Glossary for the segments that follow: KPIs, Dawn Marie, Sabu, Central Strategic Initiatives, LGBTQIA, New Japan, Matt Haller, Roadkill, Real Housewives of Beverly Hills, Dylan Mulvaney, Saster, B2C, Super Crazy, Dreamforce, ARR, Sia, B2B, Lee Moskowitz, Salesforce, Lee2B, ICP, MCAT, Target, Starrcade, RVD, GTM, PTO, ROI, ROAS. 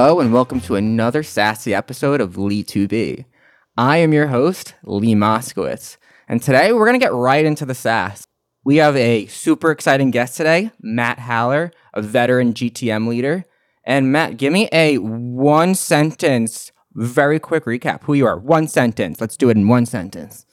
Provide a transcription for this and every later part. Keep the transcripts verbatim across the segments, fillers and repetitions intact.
Hello and welcome to another sassy episode of Lee to B. I am your host, Lee Moskowitz, and today we're going to get right into the SaaS. We have a super exciting guest today, Matt Haller, a veteran G T M leader. And Matt, give me a one sentence, very quick recap, who you are. One sentence. Let's do it in one sentence.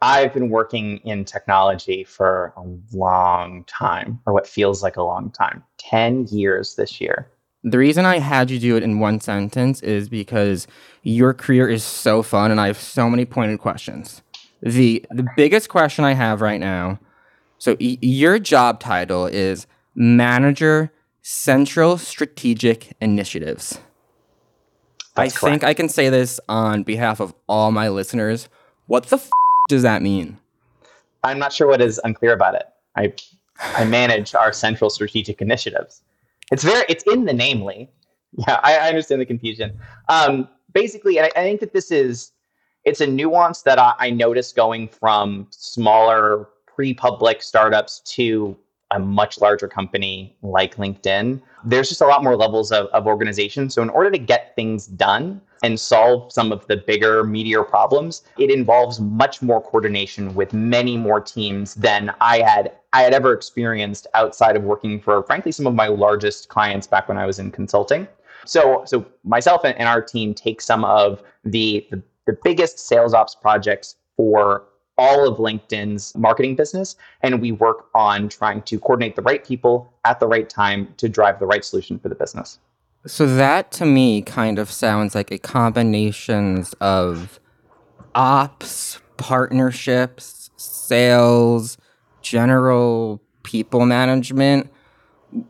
I've been working in technology for a long time, or what feels like a long time, ten years this year. The reason I had you do it in one sentence is because your career is so fun and I have so many pointed questions. The the biggest question I have right now, so y- your job title is Manager Central Strategic Initiatives. That's I correct. think I can say this on behalf of all my listeners. What the f*** does that mean? I'm not sure what is unclear about it. I I manage our central strategic initiatives. It's very, it's in the name, Lee. Yeah, I, I understand the confusion. Um, basically, and I, I think that this is, it's a nuance that I, I noticed going from smaller pre-public startups to a much larger company like LinkedIn. There's just a lot more levels of, of organization. So in order to get things done and solve some of the bigger meatier problems, it involves much more coordination with many more teams than I had I had ever experienced outside of working for, frankly, some of my largest clients back when I was in consulting. So so myself and, and our team take some of the, the, the biggest sales ops projects for all of LinkedIn's marketing business, and we work on trying to coordinate the right people at the right time to drive the right solution for the business. So that to me kind of sounds like a combination of ops, partnerships, sales, general people management.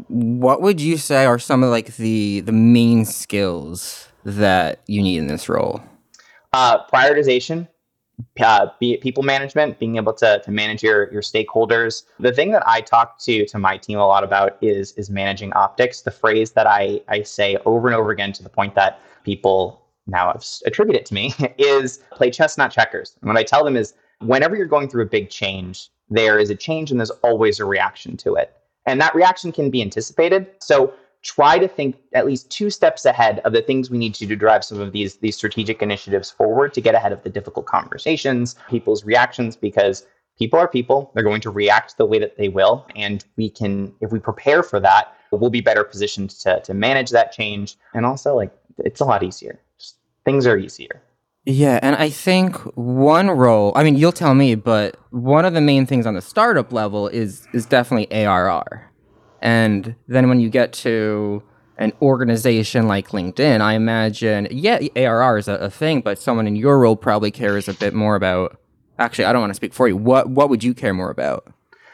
What would you say are some of like the, the main skills that you need in this role? Uh, prioritization. Uh, be people management, being able to to manage your your stakeholders. The thing that I talk to to my team a lot about is is managing optics. The phrase that I I say over and over again to the point that people now have attributed to me is play chess, not checkers. And what I tell them is whenever you're going through a big change, there is a change and there's always a reaction to it. And that reaction can be anticipated. So try to think at least two steps ahead of the things we need to do to drive some of these these strategic initiatives forward to get ahead of the difficult conversations, people's reactions, because people are people. They're going to react the way that they will. And we can, if we prepare for that, we'll be better positioned to to manage that change. And also, like, it's a lot easier. Just, things are easier. Yeah. And I think one role, I mean, you'll tell me, but one of the main things on the startup level is is definitely A R R. And then when you get to an organization like LinkedIn, I imagine, yeah, A R R is a, a thing, but someone in your role probably cares a bit more about, actually, I don't want to speak for you. What what would you care more about?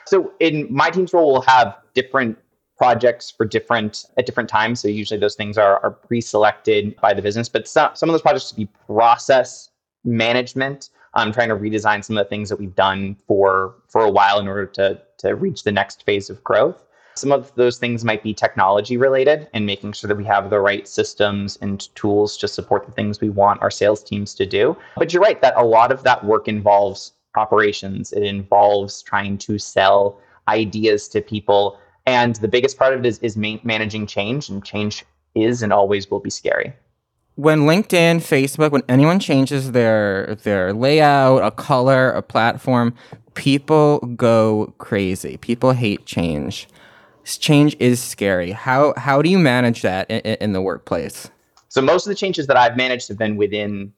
So in my team's role, we'll have different projects for different at different times. So usually those things are, are pre-selected by the business. But some, some of those projects would be process management. I'm trying to redesign some of the things that we've done for, for a while in order to, to reach the next phase of growth. Some of those things might be technology related and making sure that we have the right systems and tools to support the things we want our sales teams to do. But you're right that a lot of that work involves operations. It involves trying to sell ideas to people. And the biggest part of it is, is ma- managing change, and change is and always will be scary. When LinkedIn, Facebook, when anyone changes their their layout, a color, a platform, people go crazy. People hate change. Change is scary. How how do you manage that in, in the workplace? So most of the changes that I've managed have been within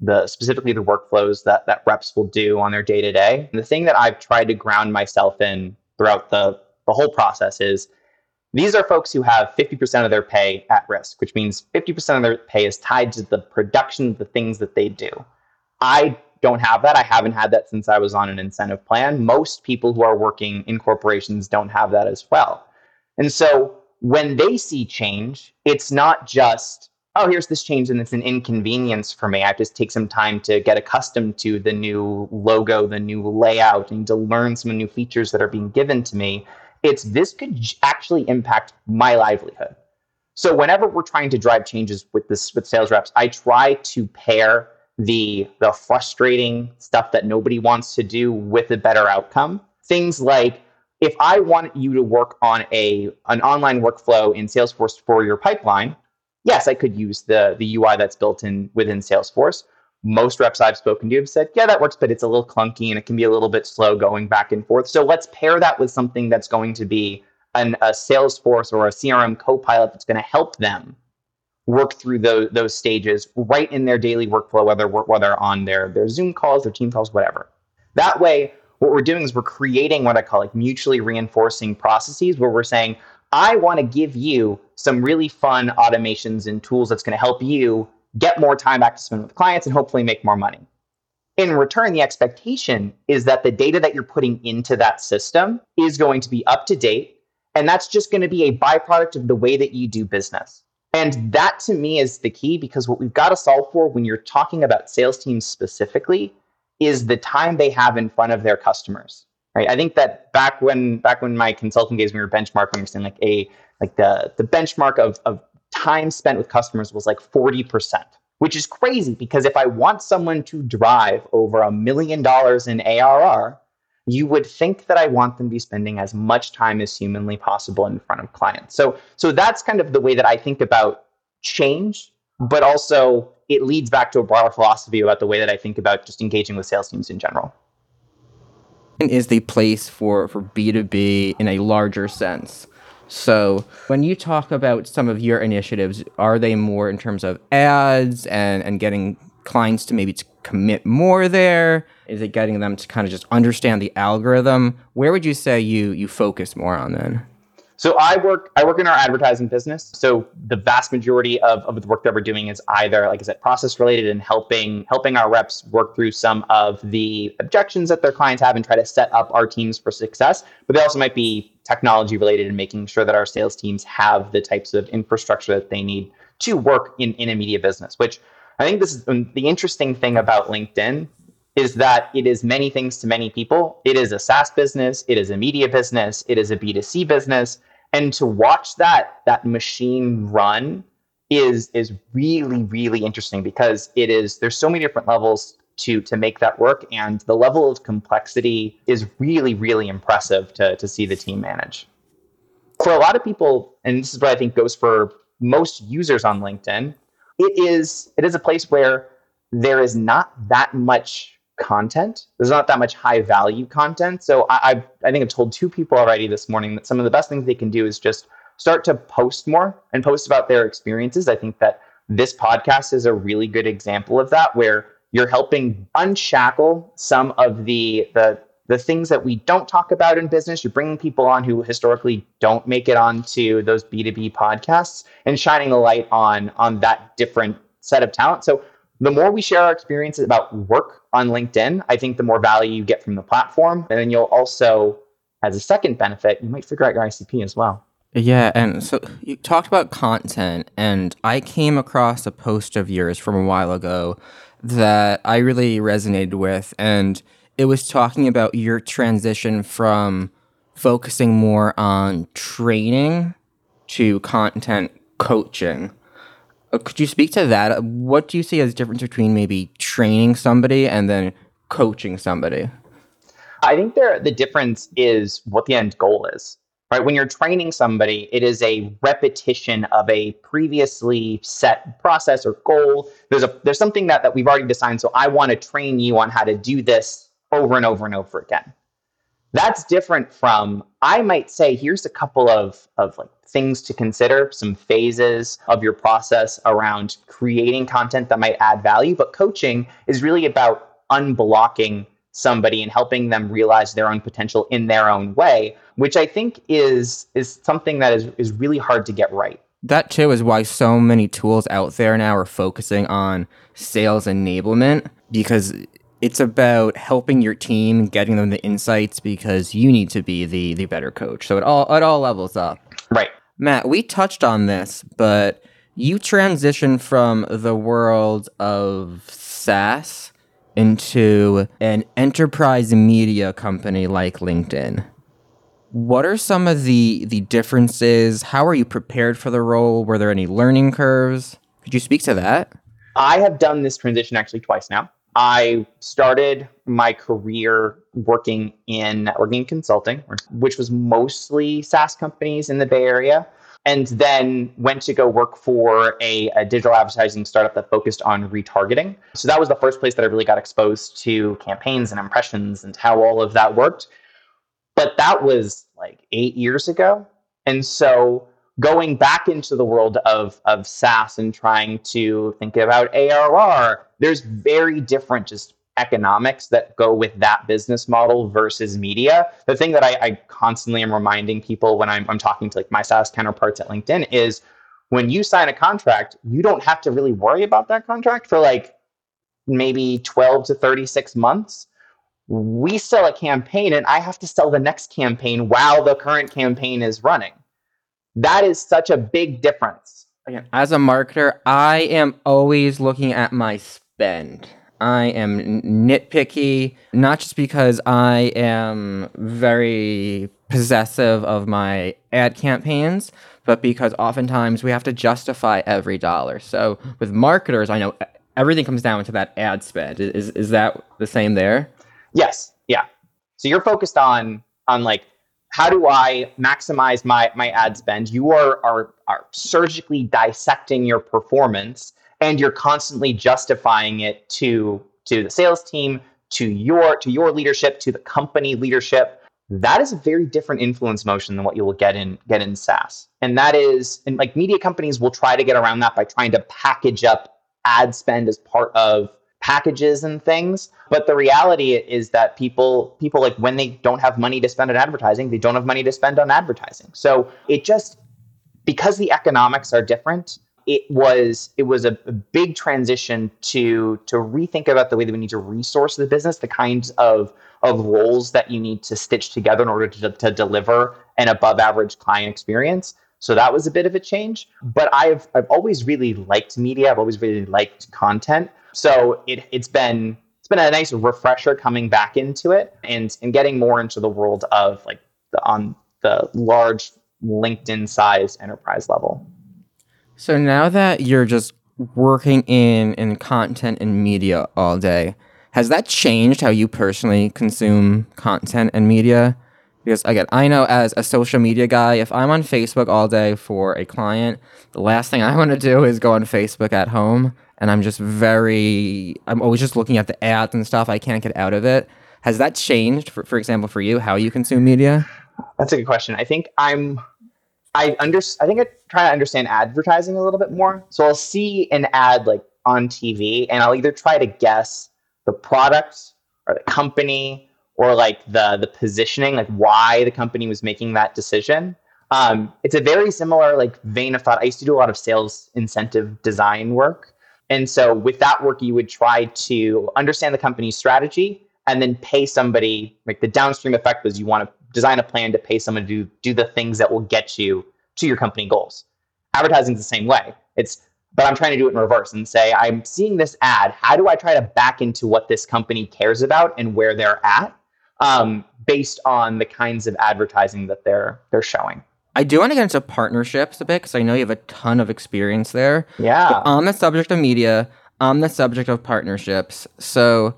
the specifically the workflows that, that reps will do on their day-to-day. And the thing that I've tried to ground myself in throughout the, the whole process is these are folks who have fifty percent of their pay at risk, which means fifty percent of their pay is tied to the production of the things that they do. I don't have that. I haven't had that since I was on an incentive plan. Most people who are working in corporations don't have that as well. And so when they see change, it's not just, oh, here's this change and it's an inconvenience for me. I have to take some time to get accustomed to the new logo, the new layout, and to learn some new features that are being given to me. It's this could actually impact my livelihood. So whenever we're trying to drive changes with this with sales reps, I try to pair the the frustrating stuff that nobody wants to do with a better outcome. Things like, if I want you to work on a an online workflow in Salesforce for your pipeline, yes, I could use the the U I that's built in within Salesforce. Most reps I've spoken to have said, yeah, that works, but it's a little clunky and it can be a little bit slow going back and forth. So let's pair that with something that's going to be an, a Salesforce or a C R M copilot that's going to help them work through those, those stages right in their daily workflow, whether, whether on their, their Zoom calls, their team calls, whatever. That way, what we're doing is we're creating what I call like mutually reinforcing processes where we're saying, I want to give you some really fun automations and tools that's going to help you get more time back to spend with clients and hopefully make more money. In return, the expectation is that the data that you're putting into that system is going to be up to date. And that's just going to be a byproduct of the way that you do business. And that to me is the key, because what we've got to solve for when you're talking about sales teams specifically is the time they have in front of their customers, right? I think that back when back when my consultant gave me a benchmark, we were saying like a like the the benchmark of of time spent with customers was like forty percent, which is crazy, because if I want someone to drive over a million dollars in A R R, you would think that I want them to be spending as much time as humanly possible in front of clients. So, so that's kind of the way that I think about change, but also it leads back to a broader philosophy about the way that I think about just engaging with sales teams in general. And is the place for, for B two B in a larger sense. So when you talk about some of your initiatives, are they more in terms of ads and, and getting clients to maybe to commit more there? Is it getting them to kind of just understand the algorithm? Where would you say you you focus more on then? So I work I work in our advertising business. So the vast majority of, of the work that we're doing is either, like I said, process related and helping helping our reps work through some of the objections that their clients have and try to set up our teams for success. But they also might be technology related and making sure that our sales teams have the types of infrastructure that they need to work in, in a media business, which I think this is the interesting thing about LinkedIn is that it is many things to many people. It is a SaaS business. It is a media business. It is a B two C business. And to watch that that machine run is is really, really interesting, because it is there's so many different levels to to make that work. And the level of complexity is really, really impressive to, to see the team manage. For a lot of people, and this is what I think goes for most users on LinkedIn, it is it is a place where there is not that much content. There's not that much high value content. So I I've, I think I've told two people already this morning that some of the best things they can do is just start to post more and post about their experiences. I think that this podcast is a really good example of that, where you're helping unshackle some of the the the things that we don't talk about in business. You're bringing people on who historically don't make it onto those B two B podcasts and shining a light on on that different set of talent. So the more we share our experiences about work on LinkedIn, I think the more value you get from the platform. And then you'll also, as a second benefit, you might figure out your I C P as well. Yeah, and so you talked about content, and I came across a post of yours from a while ago that I really resonated with, and it was talking about your transition from focusing more on training to content coaching. Could you speak to that? What do you see as the difference between maybe training somebody and then coaching somebody? I think there, the difference is what the end goal is, right? When you're training somebody, it is a repetition of a previously set process or goal. There's a there's something that, that we've already designed. So I want to train you on how to do this over and over and over again. That's different from, I might say, here's a couple of, of like things to consider, some phases of your process around creating content that might add value. But coaching is really about unblocking somebody and helping them realize their own potential in their own way, which I think is is something that is, is really hard to get right. That too is why so many tools out there now are focusing on sales enablement, because it's about helping your team, getting them the insights, because you need to be the the better coach. So it all it all levels up. Right. Matt, we touched on this, but you transitioned from the world of SaaS into an enterprise media company like LinkedIn. What are some of the the differences? How are you prepared for the role? Were there any learning curves? Could you speak to that? I have done this transition actually twice now. I started my career working in working in consulting, which was mostly SaaS companies in the Bay Area. and then went to go work for a, a digital advertising startup that focused on retargeting. So that was the first place that I really got exposed to campaigns and impressions and how all of that worked. But that was like eight years ago. And so going back into the world of, of SaaS and trying to think about A R R, there's very different just economics that go with that business model versus media. The thing that I, I constantly am reminding people when I'm, I'm talking to like my SaaS counterparts at LinkedIn is when you sign a contract, you don't have to really worry about that contract for like maybe twelve to thirty-six months. We sell a campaign and I have to sell the next campaign while the current campaign is running. That is such a big difference. Again, as a marketer, I am always looking at my spend. I am nitpicky, not just because I am very possessive of my ad campaigns, but because oftentimes we have to justify every dollar. So with marketers, I know everything comes down to that ad spend. Is is that the same there? Yes. Yeah. So you're focused on on like, how do I maximize my my ad spend? You are are are surgically dissecting your performance. And you're constantly justifying it to, to the sales team, to your to your leadership, to the company leadership. That is a very different influence motion than what you will get in get in SaaS. And that is, and like media companies will try to get around that by trying to package up ad spend as part of packages and things. But the reality is that people people like when they don't have money to spend on advertising, they don't have money to spend on advertising. So it just, because the economics are different, It was it was a, a big transition to to rethink about the way that we need to resource the business, the kinds of of roles that you need to stitch together in order to, to deliver an above average client experience. So that was a bit of a change. But I've I've always really liked media. I've always really liked content. So it it's been it's been a nice refresher coming back into it and and getting more into the world of like the, on the large LinkedIn sized enterprise level. So now that you're just working in, in content and media all day, has that changed how you personally consume content and media? Because again, I know as a social media guy, if I'm on Facebook all day for a client, the last thing I want to do is go on Facebook at home. And I'm just very, I'm always just looking at the ads and stuff. I can't get out of it. Has that changed, for, for example, for you, how you consume media? That's a good question. I think I'm... I under, I think I try to understand advertising a little bit more. So I'll see an ad like on T V and I'll either try to guess the product or the company or like the the positioning, like why the company was making that decision. Um, it's a very similar like vein of thought. I used to do a lot of sales incentive design work. And so with that work, you would try to understand the company's strategy and then pay somebody, like the downstream effect was you want to design a plan to pay someone to do, do the things that will get you to your company goals. Advertising is the same way. It's, but I'm trying to do it in reverse and say, I'm seeing this ad. How do I try to back into what this company cares about and where they're at um, based on the kinds of advertising that they're they're showing? I do want to get into partnerships a bit because I know you have a ton of experience there. Yeah. But on the subject of media, on the subject of partnerships. So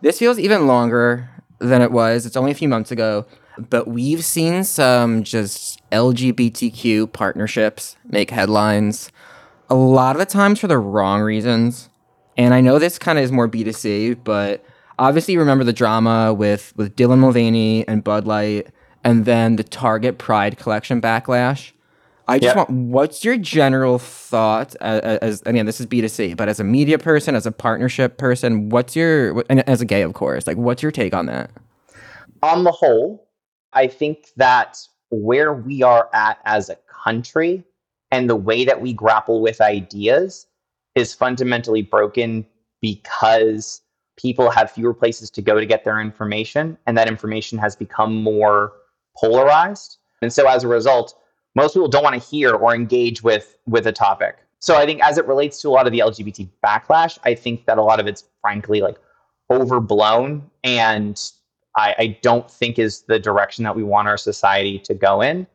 this feels even longer than it was. It's only a few months ago. But we've seen some just L G B T Q partnerships make headlines a lot of the times for the wrong reasons. And I know this kind of is more B two C, but obviously you remember the drama with, with Dylan Mulvaney and Bud Light and then the Target Pride collection backlash. I just yep. want, what's your general thought as, as, again, this is B two C, but as a media person, as a partnership person, what's your, and as a gay, of course, like what's your take on that? On the whole, I think that where we are at as a country and the way that we grapple with ideas is fundamentally broken because people have fewer places to go to get their information, and that information has become more polarized. And so as a result, most people don't want to hear or engage with, with a topic. So I think as it relates to a lot of the L G B T backlash, I think that a lot of it's frankly like overblown and I don't think is the direction that we want our society to go in.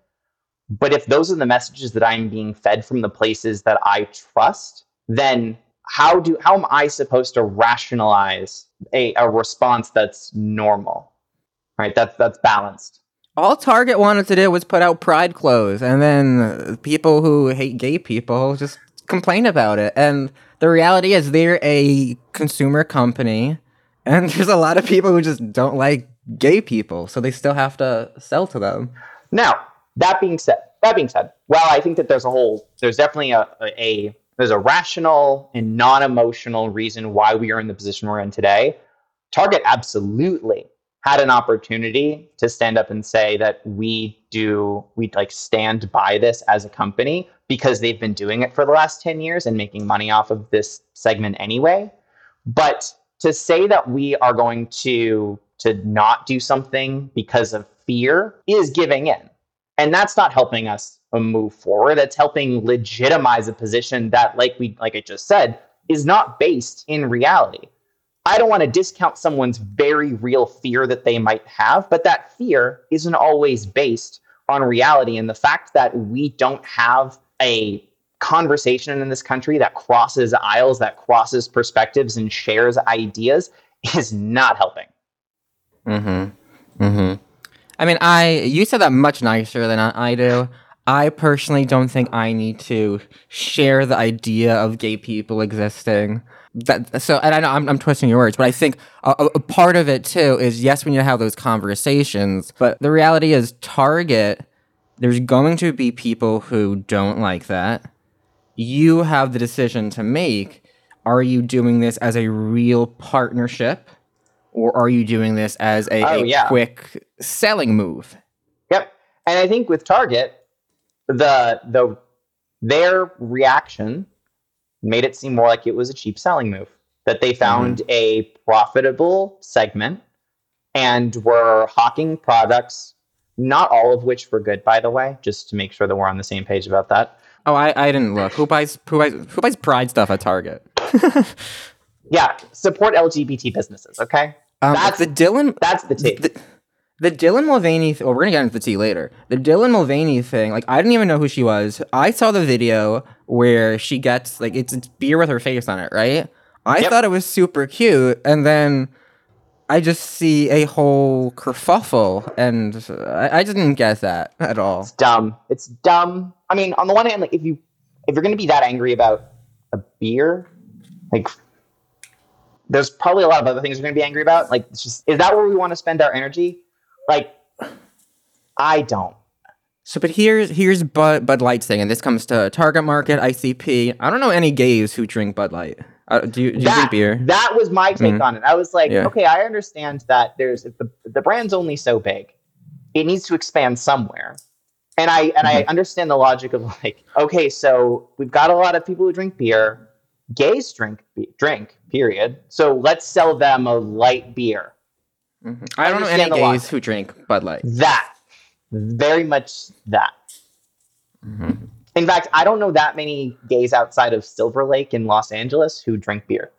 But if those are the messages that I'm being fed from the places that I trust, then how do how am I supposed to rationalize a, a response that's normal? Right? That's that's balanced. all Target wanted to do was put out pride clothes, and then people who hate gay people just complain about it. And the reality is they're a consumer company, and there's a lot of people who just don't like gay people, so they still have to sell to them. Now, that being said, that being said, well, I think that there's a whole, there's definitely a, a, a there's a rational and non-emotional reason why we are in the position we're in today. Target absolutely had an opportunity to stand up and say that we do, we like stand by this as a company, because they've been doing it for the last ten years and making money off of this segment anyway. But to say that we are going to, to not do something because of fear is giving in. And that's not helping us move forward. It's helping legitimize a position that, like we, like I just said, is not based in reality. I don't want to discount someone's very real fear that they might have, but that fear isn't always based on reality. And the fact that we don't have a conversation in this country that crosses aisles, that crosses perspectives and shares ideas is not helping. Mm-hmm. Mm-hmm. I mean, I you said that much nicer than I do. I personally don't think I need to share the idea of gay people existing. That, so, and I know I'm, I'm twisting your words, but I think a, a part of it too is, yes, we need to have those conversations, but the reality is Target, there's going to be people who don't like that. You have the decision to make. Are you doing this as a real partnership, or are you doing this as a, oh, a yeah. quick selling move? Yep. And I think with Target, The the their reaction made it seem more like it was a cheap selling move, that they found mm-hmm. a profitable segment and were hawking products, not all of which were good, by the way, just to make sure that we're on the same page about that. Oh, I, I didn't look. Who buys who buys who buys pride stuff at Target? Yeah, support L G B T businesses. Okay, um, that's the Dylan. That's the tip. The, The Dylan Mulvaney, th- well, we're going to get into the tea later. The Dylan Mulvaney thing, like, I didn't even know who she was. I saw the video where she gets, like, it's, it's beer with her face on it, right? I yep. thought it was super cute, and then I just see a whole kerfuffle, and I, I didn't get that at all. It's dumb. It's dumb. I mean, on the one hand, like, if, you, if you're going to be that angry about a beer, like... there's probably a lot of other things you're going to be angry about. Like, it's just, is that where we want to spend our energy? Like, I don't. So, but here's here's Bud, Bud Light's thing, and this comes to Target Market, I C P. I don't know any gays who drink Bud Light. Uh, do you, do you that, drink beer? That was my take mm-hmm. on it. I was like, yeah. okay, I understand that there's if the the brand's only so big, it needs to expand somewhere. And I and mm-hmm. I understand the logic of like, okay, so we've got a lot of people who drink beer. Gays drink drink period. So let's sell them a light beer. Mm-hmm. I don't know any gays who drink Bud Light. That. Very much that. Mm-hmm. In fact, I don't know that many gays outside of Silver Lake in Los Angeles who drink beer.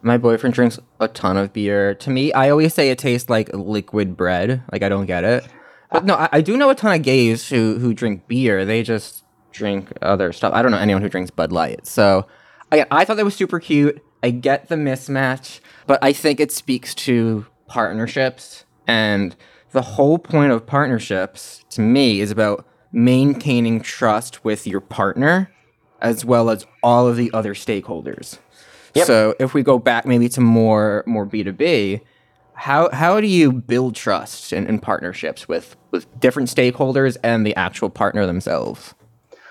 My boyfriend drinks a ton of beer. To me, I always say it tastes like liquid bread. Like, I don't get it. But no, I, I do know a ton of gays who, who drink beer. They just drink other stuff. I don't know anyone who drinks Bud Light. So, I, I thought that was super cute. I get the mismatch. But I think it speaks to... partnerships, and the whole point of partnerships to me is about maintaining trust with your partner as well as all of the other stakeholders. Yep. So if we go back maybe to more more B two B, how how do you build trust in, in partnerships with with different stakeholders and the actual partner themselves?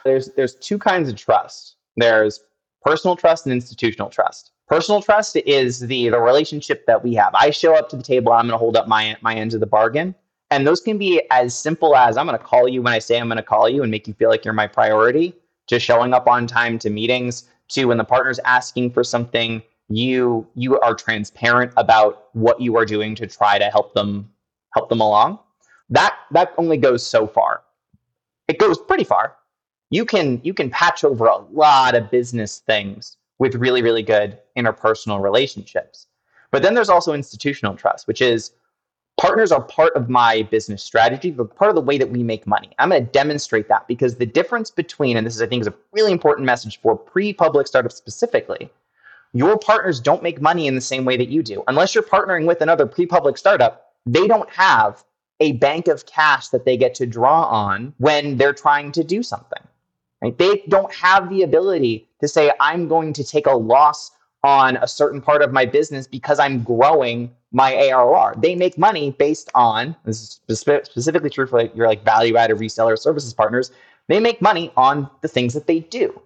There's there's two kinds of trust. There's personal trust and institutional trust. Personal trust is the, the relationship that we have. I show up to the table, I'm going to hold up my my end of the bargain. And those can be as simple as I'm going to call you when I say I'm going to call you and make you feel like you're my priority, to showing up on time to meetings, to when the partner's asking for something, you you are transparent about what you are doing to try to help them help them along. That that only goes so far. It goes pretty far. You can you can patch over a lot of business things with really, really good interpersonal relationships. But then there's also institutional trust, which is partners are part of my business strategy, but part of the way that we make money. I'm going to demonstrate that, because the difference between, and this is, I think, is a really important message for pre-public startups specifically, your partners don't make money in the same way that you do. Unless you're partnering with another pre-public startup, they don't have a bank of cash that they get to draw on when they're trying to do something. Right? They don't have the ability to say, I'm going to take a loss on a certain part of my business because I'm growing my A R R. They make money based on, this is spe- specifically true for like your like value-added reseller services partners, they make money on the things that they do.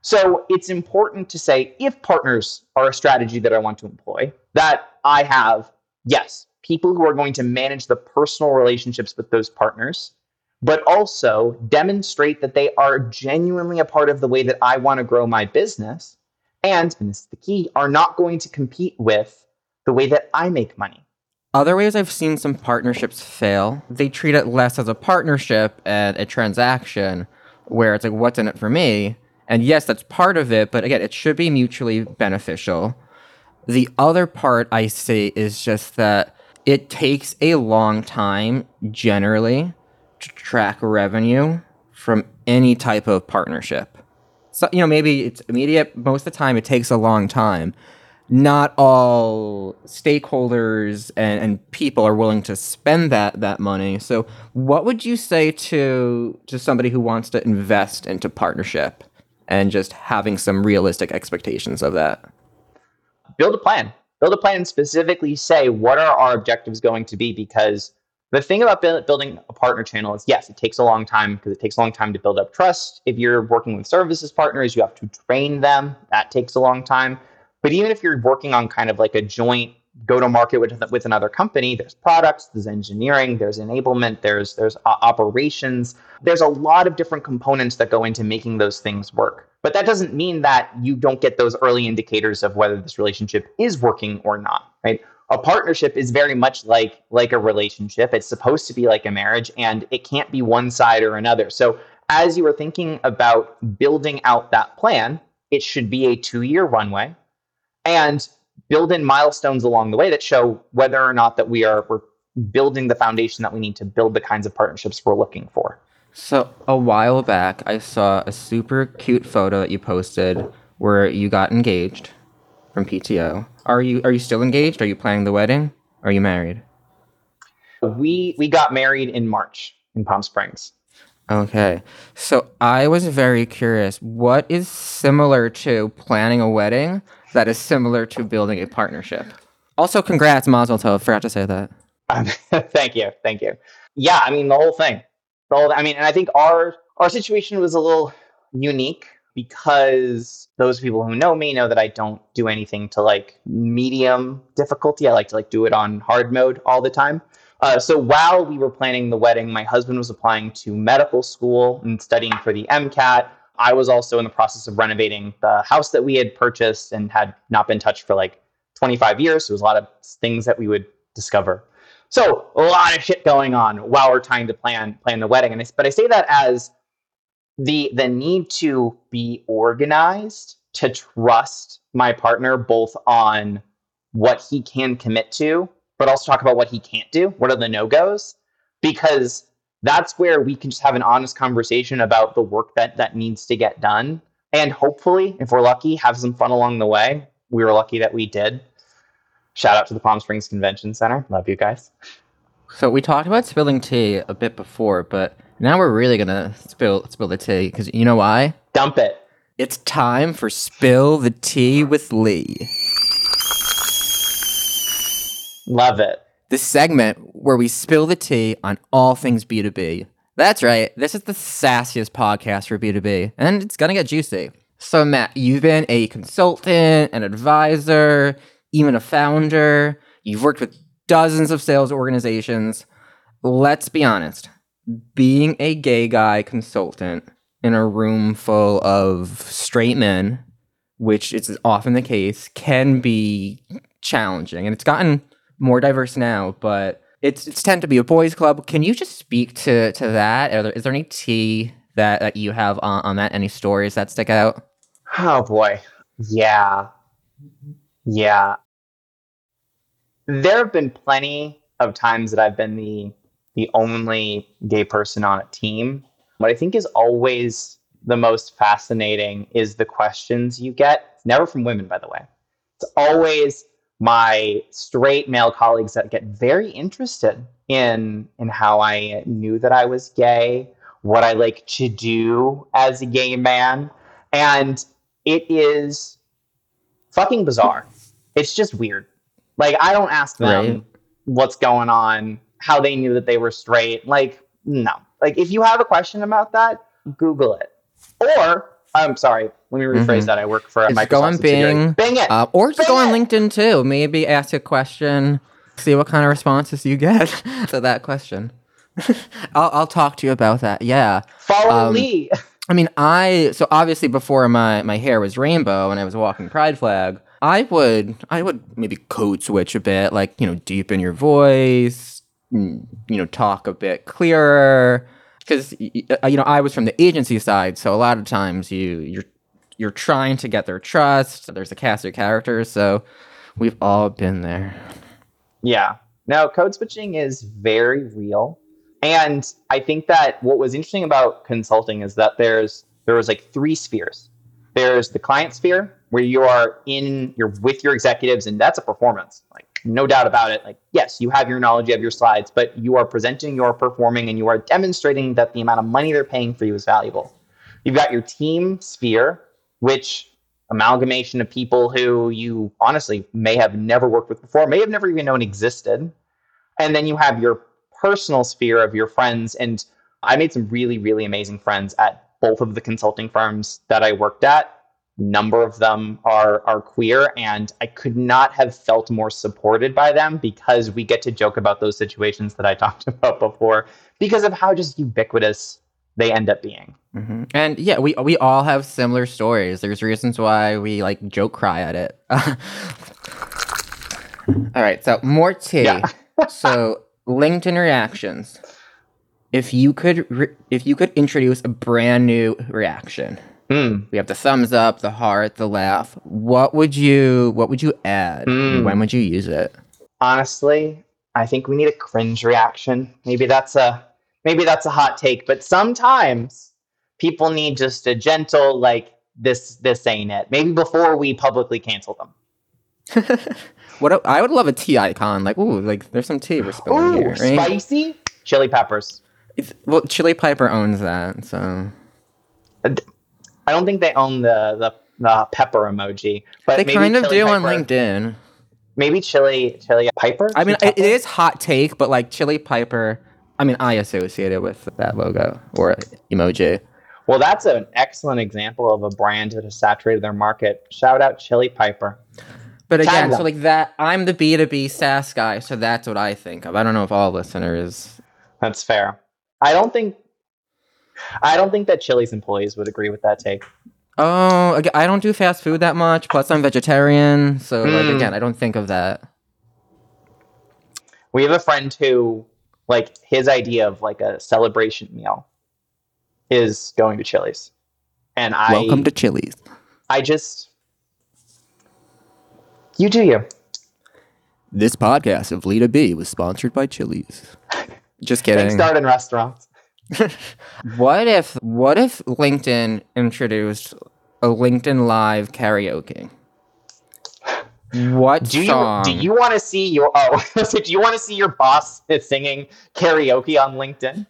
So it's important to say, if partners are a strategy that I want to employ, that I have, yes, people who are going to manage the personal relationships with those partners, but also demonstrate that they are genuinely a part of the way that I want to grow my business. And, and this is the key, are not going to compete with the way that I make money. Other ways I've seen some partnerships fail, they treat it less as a partnership and a transaction where it's like, what's in it for me? And yes, that's part of it, but again, it should be mutually beneficial. The other part I see is just that it takes a long time generally to track revenue from any type of partnership. So, you know, maybe it's immediate. Most of the time, it takes a long time. Not all stakeholders and, and people are willing to spend that that money. So what would you say to, to somebody who wants to invest into partnership and just having some realistic expectations of that? Build a plan. Build a plan and specifically say, what are our objectives going to be? Because the thing about build, building a partner channel is, yes, it takes a long time because it takes a long time to build up trust. If you're working with services partners, you have to train them. That takes a long time. But even if you're working on kind of like a joint go-to-market with, with another company, there's products, there's engineering, there's enablement, there's there's operations. There's a lot of different components that go into making those things work. But that doesn't mean that you don't get those early indicators of whether this relationship is working or not, right? A partnership is very much like, like a relationship. It's supposed to be like a marriage, and it can't be one side or another. So as you are thinking about building out that plan, it should be a two-year runway and build in milestones along the way that show whether or not that we are we're building the foundation that we need to build the kinds of partnerships we're looking for. So a while back, I saw a super cute photo that you posted where you got engaged from P T O. Are you are you still engaged? Are you planning the wedding? Are you married? We we got married in March in Palm Springs. Okay. So I was very curious, what is similar to planning a wedding that is similar to building a partnership? Also, congrats, Mazel Tov. Forgot to say that. Um, thank you. Thank you. Yeah, I mean, the whole thing. The whole, I mean, and I think our our situation was a little unique, because those people who know me know that I don't do anything to like medium difficulty. I like to like do it on hard mode all the time. Uh, so while we were planning the wedding, my husband was applying to medical school and studying for the MCAT. I was also in the process of renovating the house that we had purchased and had not been touched for like twenty-five years. So there was a lot of things that we would discover. So a lot of shit going on while we're trying to plan plan the wedding. And I, but I say that as The the need to be organized, to trust my partner both on what he can commit to, but also talk about what he can't do. What are the no-goes? Because that's where we can just have an honest conversation about the work that, that needs to get done. And hopefully, if we're lucky, have some fun along the way. We were lucky that we did. Shout out to the Palm Springs Convention Center. Love you guys. So we talked about spilling tea a bit before, but now we're really going to spill spill the tea, because you know why? Dump it. It's time for Spill the Tea with Lee. Love it. This segment where we spill the tea on all things B two B. That's right. This is the sassiest podcast for B two B, and it's going to get juicy. So, Matt, you've been a consultant, an advisor, even a founder. You've worked with dozens of sales organizations. Let's be honest. Being a gay guy consultant in a room full of straight men, which is often the case, can be challenging. And it's gotten more diverse now, but it's it's tend to be a boys' club. Can you just speak to, to that? Are there, is there any tea that, that you have on, on that? Any stories that stick out? Oh, boy. Yeah. Yeah. There have been plenty of times that I've been the... the only gay person on a team. What I think is always the most fascinating is the questions you get. It's never from women, by the way. It's always, my straight male colleagues that get very interested in in how I knew that I was gay, what I like to do as a gay man. And it is fucking bizarre. It's just weird. Like, I don't ask them right. what's going on, how they knew that they were straight. Like, no. Like, if you have a question about that, Google it. Or, I'm sorry, let me rephrase mm-hmm. that. I work for a Microsoft. Go on Bing. Bing it. Uh, or just Bing go on it. LinkedIn, too. Maybe ask a question, see what kind of responses you get to that question. I'll, I'll talk to you about that. Yeah. Follow um, Lee. I mean, I, so obviously before my, my hair was rainbow and I was walking pride flag, I would, I would maybe code switch a bit, like, you know, deepen your voice, you know, talk a bit clearer. Because, you know, I was from the agency side, so a lot of times you, you're, you're trying to get their trust. There's a cast of characters, so we've all been there. Yeah. No, code switching is very real. And I think that what was interesting about consulting is that there's there was like three spheres. There's the client sphere, where you are in, you're with your executives, and that's a performance. Like, no doubt about it. Like, yes, you have your knowledge, you have your slides, but you are presenting, you are performing, and you are demonstrating that the amount of money they're paying for you is valuable. You've got your team sphere, which amalgamation of people who you honestly may have never worked with before, may have never even known existed. And then you have your personal sphere of your friends. And I made some really, really amazing friends at both of the consulting firms that I worked at. Number of them are are queer, and I could not have felt more supported by them, because we get to joke about those situations that I talked about before because of how just ubiquitous they end up being. Mm-hmm. And yeah, we we all have similar stories. There's reasons why we like joke cry at it. All right, so more tea. Yeah. So LinkedIn reactions. If you could, re- if you could introduce a brand new reaction. Mm. We have the thumbs up, the heart, the laugh. What would you what would you add? Mm. When would you use it? Honestly, I think we need a cringe reaction. Maybe that's a maybe that's a hot take, but sometimes people need just a gentle, like, this this ain't it. Maybe before we publicly cancel them. What a, I would love a tea icon. Like, ooh, like there's some tea we're spilling ooh, here. Right? Spicy chili peppers. It's, well, Chili Piper owns that, so uh, d- I don't think they own the, the, the pepper emoji, but they maybe kind of Chili do Piper. On LinkedIn. Maybe Chili Chili Piper. I mean, it, it is hot take, but like Chili Piper. I mean, I associate it with that logo or emoji. Well, that's an excellent example of a brand that has saturated their market. Shout out Chili Piper. But again, China. So like that, I'm the B two B SaaS guy, so that's what I think of. I don't know if all listeners. That's fair. I don't think. I don't think that Chili's employees would agree with that take. Oh, again, I don't do fast food that much. Plus, I'm vegetarian. So, mm. like, again, I don't think of that. We have a friend who, like, his idea of, like, a celebration meal is going to Chili's. And I... Welcome to Chili's. I just... You do you. This podcast of Lee to B was sponsored by Chili's. Just kidding. They start in restaurants. What if what if LinkedIn introduced a LinkedIn Live karaoke? What do song? You do you want to see your oh do you want to see your boss singing karaoke on LinkedIn?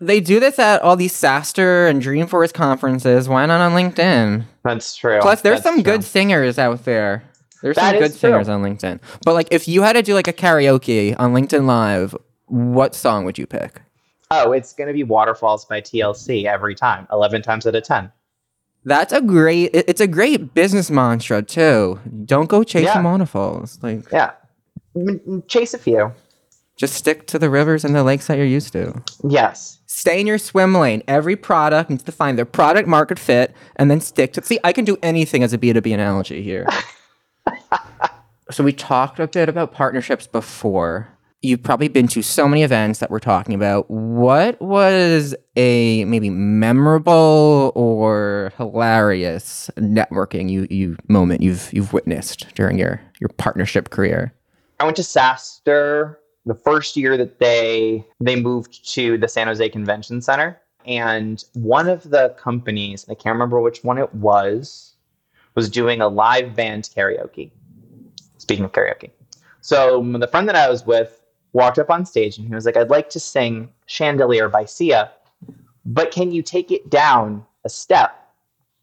They do this at all these Saster and Dreamforce conferences. Why not on LinkedIn? That's true. Plus, there's That's some true. good singers out there. There's that some good true. singers on LinkedIn. But like, if you had to do like a karaoke on LinkedIn Live, what song would you pick? Oh, it's going to be Waterfalls by T L C every time, eleven times out of ten. That's a great, it's a great business mantra too. Don't go chasing yeah. waterfalls. Like, yeah. Chase a few. Just stick to the rivers and the lakes that you're used to. Yes. Stay in your swim lane. Every product needs to find their product market fit and then stick to, see, I can do anything as a B two B analogy here. So we talked a bit about partnerships before. You've probably been to so many events that we're talking about. What was a maybe memorable or hilarious networking you you moment you've you've witnessed during your, your partnership career? I went to Saster the first year that they they moved to the San Jose Convention Center, and one of the companies, I can't remember which one it was, was doing a live band karaoke. speaking of karaoke. So the friend that I was with walked up on stage and he was like, I'd like to sing Chandelier by Sia, but can you take it down a step?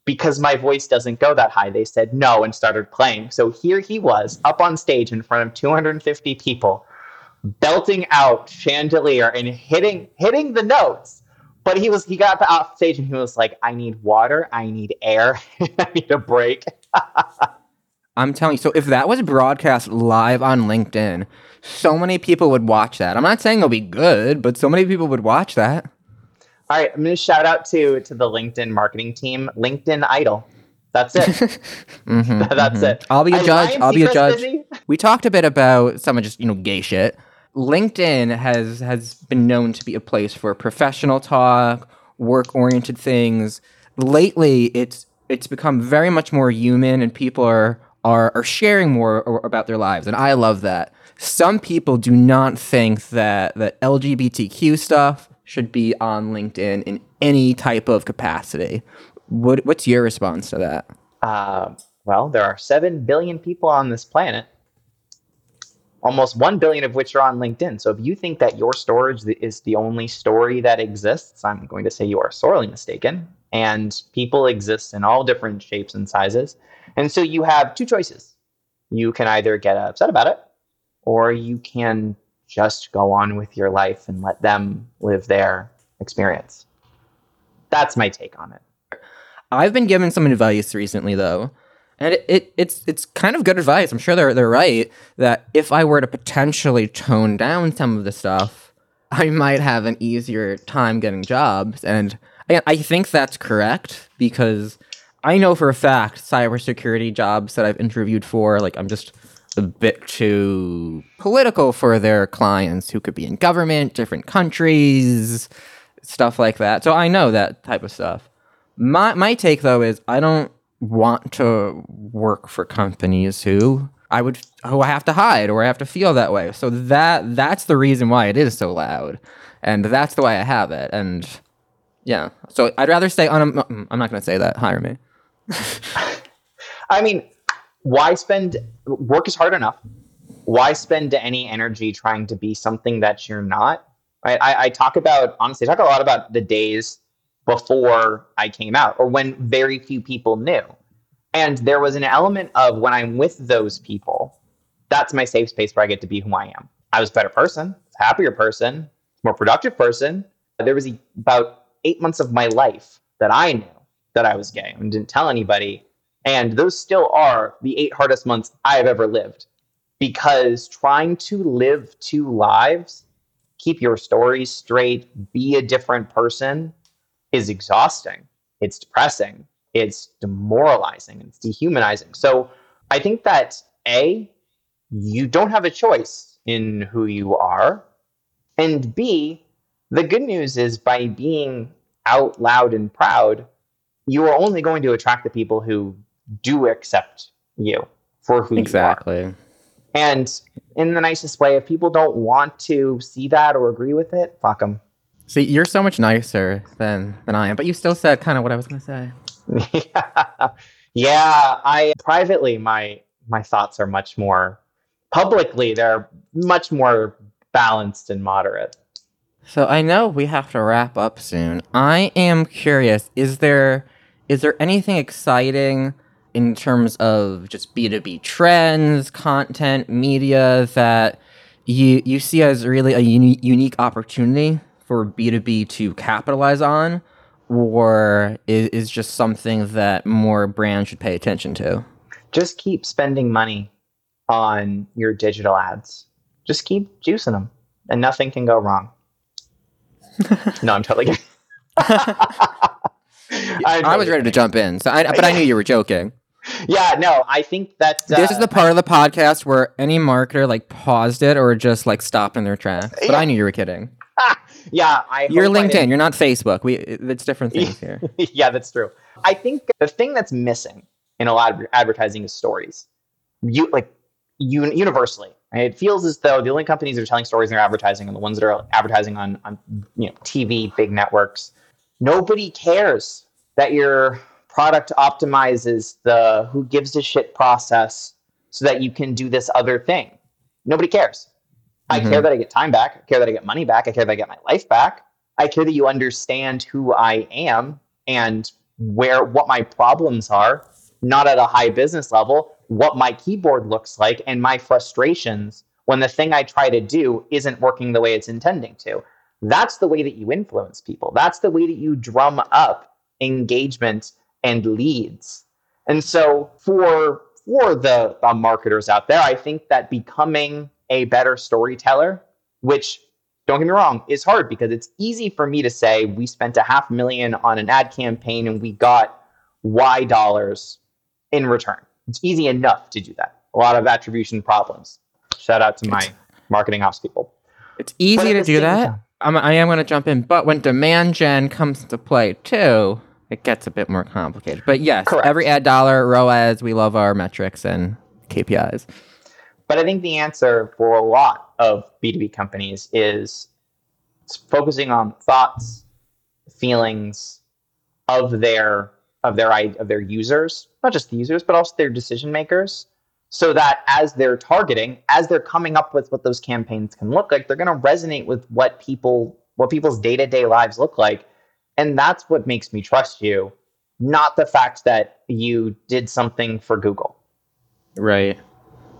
Because my voice doesn't go that high. They said no and started playing. So here he was up on stage in front of two hundred fifty people, belting out Chandelier and hitting hitting the notes. But he was he got off stage and he was like, I need water, I need air, I need a break. I'm telling you, so if that was broadcast live on LinkedIn, so many people would watch that. I'm not saying it'll be good, but so many people would watch that. All right, I'm going to shout out to to the LinkedIn marketing team, LinkedIn Idol. That's it. mm-hmm, That's mm-hmm. it. I'll be a judge. I'll be a judge. Busy. We talked a bit about some of just, you know, gay shit. LinkedIn has has been known to be a place for professional talk, work-oriented things. Lately, it's it's become very much more human and people are are, are sharing more or, about their lives, and I love that. Some people do not think that that L G B T Q stuff should be on LinkedIn in any type of capacity. What, what's your response to that? Uh, well, there are seven billion people on this planet, almost one billion of which are on LinkedIn. So if you think that your story is the only story that exists, I'm going to say you are sorely mistaken. And people exist in all different shapes and sizes. And so you have two choices. You can either get upset about it, or you can just go on with your life and let them live their experience. That's my take on it. I've been given some advice recently, though, and it, it, it's it's kind of good advice. I'm sure they're they're right, that if I were to potentially tone down some of the stuff, I might have an easier time getting jobs. And I, I think that's correct, because I know for a fact cybersecurity jobs that I've interviewed for, like, I'm just a bit too political for their clients who could be in government, different countries, stuff like that. So I know that type of stuff. My my take, though, is I don't want to work for companies who I would who I have to hide or I have to feel that way. So that that's the reason why it is so loud. And that's the way I have it. And yeah, so I'd rather stay on. A, I'm not going to say that. Hire me. I mean, why spend, work is hard enough. Why spend any energy trying to be something that you're not? I, I, I talk about, honestly, I talk a lot about the days before I came out, or when very few people knew. And there was an element of when I'm with those people, that's my safe space where I get to be who I am. I was a better person, happier person, more productive person. There was a, about eight months of my life that I knew that I was gay and didn't tell anybody. And those still are the eight hardest months I have ever lived, because trying to live two lives, keep your stories straight, be a different person is exhausting. It's depressing. It's demoralizing. It's dehumanizing. So I think that A, you don't have a choice in who you are. And B, the good news is by being out loud and proud, you are only going to attract the people who do accept you for who exactly. you are. And in the nicest way, if people don't want to see that or agree with it, fuck them. See, you're so much nicer than, than I am, but you still said kind of what I was going to say. yeah. yeah, I privately, my my thoughts are much more, publicly, they're much more balanced and moderate. So I know we have to wrap up soon. I am curious, is there... Is there anything exciting in terms of just B two B trends, content, media that you you see as really a uni- unique opportunity for B two B to capitalize on, or is, is just something that more brands should pay attention to? Just keep spending money on your digital ads. Just keep juicing them, and nothing can go wrong. No, I'm totally kidding. I, I was ready to jump in, so I, but I knew you were joking. Yeah, no, I think that... Uh, this is the part of the podcast where any marketer, like, paused it or just, like, stopped in their tracks. But yeah. I knew you were kidding. yeah, I... You're LinkedIn. I you're not Facebook. We It's different things here. Yeah, that's true. I think the thing that's missing in a lot of advertising is stories. You Like, you, universally. Right? It feels as though the only companies that are telling stories in their advertising are the ones that are advertising on, on you know, T V, big networks. Nobody cares that your product optimizes the who gives a shit process so that you can do this other thing. Nobody cares. Mm-hmm. I care that I get time back. I care that I get money back. I care that I get my life back. I care that you understand who I am and where, what my problems are, not at a high business level, what my keyboard looks like and my frustrations when the thing I try to do isn't working the way it's intending to. That's the way that you influence people. That's the way that you drum up engagement and leads. And so for, for the uh, marketers out there, I think that becoming a better storyteller, which, don't get me wrong, is hard, because it's easy for me to say we spent a half million on an ad campaign and we got Y dollars in return. It's easy enough to do that. A lot of attribution problems. Shout out to my marketing ops people. It's easy to do that. I'm, I am going to jump in. But when demand gen comes into play too, it gets a bit more complicated. But yes, correct. Every ad dollar, ROAS, we love our metrics and K P Is. But I think the answer for a lot of B two B companies is focusing on thoughts, feelings of their of their of their users, not just the users, but also their decision makers, so that as they're targeting, as they're coming up with what those campaigns can look like, they're going to resonate with what people what people's day-to-day lives look like. And that's what makes me trust you, not the fact that you did something for Google. Right.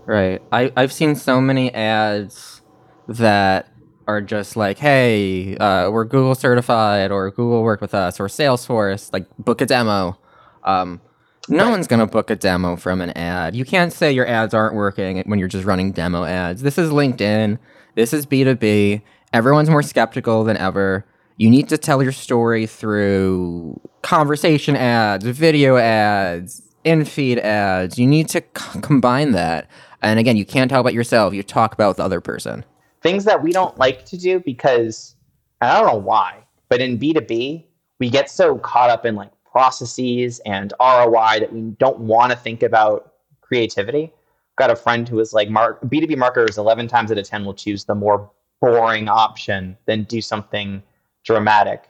Right. I, I've seen so many ads that are just like, hey, uh, we're Google certified, or Google worked with us, or Salesforce, like, book a demo. Um, no right. one's going to book a demo from an ad. You can't say your ads aren't working when you're just running demo ads. This is LinkedIn. This is B two B. Everyone's more skeptical than ever. You need to tell your story through conversation ads, video ads, in-feed ads. You need to c- combine that. And again, you can't talk about yourself. You talk about the other person. Things that we don't like to do because, and I don't know why, but in B two B, we get so caught up in like processes and R O I that we don't want to think about creativity. I've got a friend who is like, mar- B two B marketers eleven times out of ten will choose the more boring option than do something dramatic.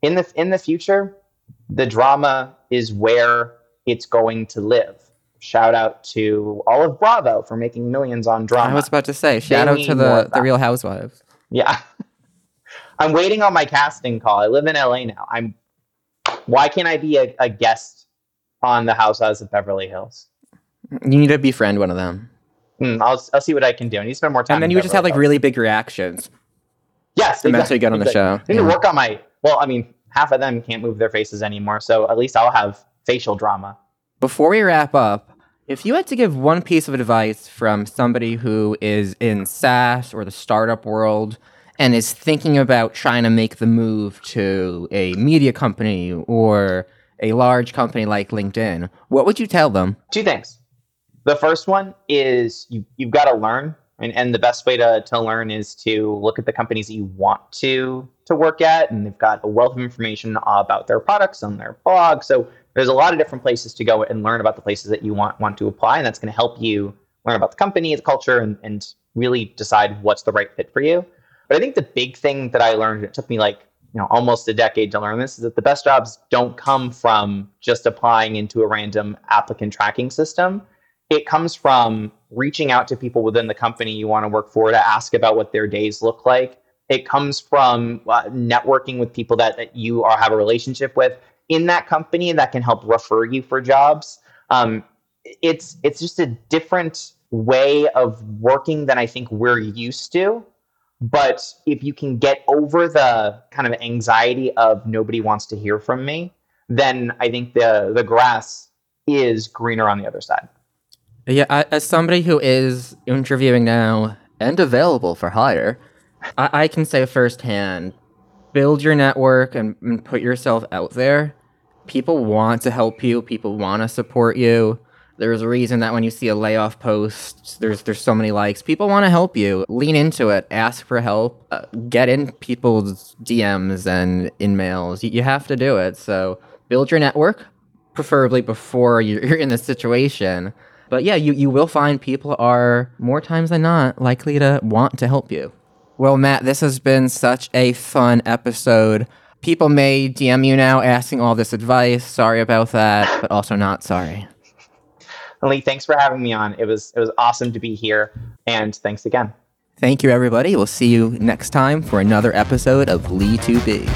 In the in the future, the drama is where it's going to live. Shout out to all of Bravo for making millions on drama. I was about to say, shout out to the, the Real Housewives. Yeah. I'm waiting on my casting call. I live in L A now. I'm. Why can't I be a, a guest on the Housewives of Beverly Hills? You need to befriend one of them. Mm, I'll I'll see what I can do. I need to spend more time. And then you would just have like really big reactions. Yes. And that's what you get on the show. I need to work on my, well, I mean, half of them can't move their faces anymore. So at least I'll have facial drama. Before we wrap up, if you had to give one piece of advice from somebody who is in SaaS or the startup world and is thinking about trying to make the move to a media company or a large company like LinkedIn, what would you tell them? Two things. The first one is you, you've got to learn. And, and the best way to, to learn is to look at the companies that you want to, to work at. And they've got a wealth of information about their products on their blog. So there's a lot of different places to go and learn about the places that you want, want to apply. And that's going to help you learn about the company, the culture, and, and really decide what's the right fit for you. But I think the big thing that I learned, it took me like you know almost a decade to learn this, is that the best jobs don't come from just applying into a random applicant tracking system. It comes from reaching out to people within the company you want to work for to ask about what their days look like. It comes from uh, networking with people that, that you are, have a relationship with in that company that can help refer you for jobs. Um, it's it's just a different way of working than I think we're used to. But if you can get over the kind of anxiety of nobody wants to hear from me, then I think the the grass is greener on the other side. Yeah, I, as somebody who is interviewing now and available for hire, I, I can say firsthand, build your network and, and put yourself out there. People want to help you. People want to support you. There's a reason that when you see a layoff post, there's there's so many likes. People want to help you. Lean into it. Ask for help. Uh, get in people's D Ms and in mails. You, you have to do it. So build your network, preferably before you're in this situation. But yeah, you, you will find people are, more times than not, likely to want to help you. Well, Matt, this has been such a fun episode. People may D M you now asking all this advice. Sorry about that, but also not sorry. And Lee, thanks for having me on. It was it was awesome to be here. And thanks again. Thank you, everybody. We'll see you next time for another episode of Lee to B.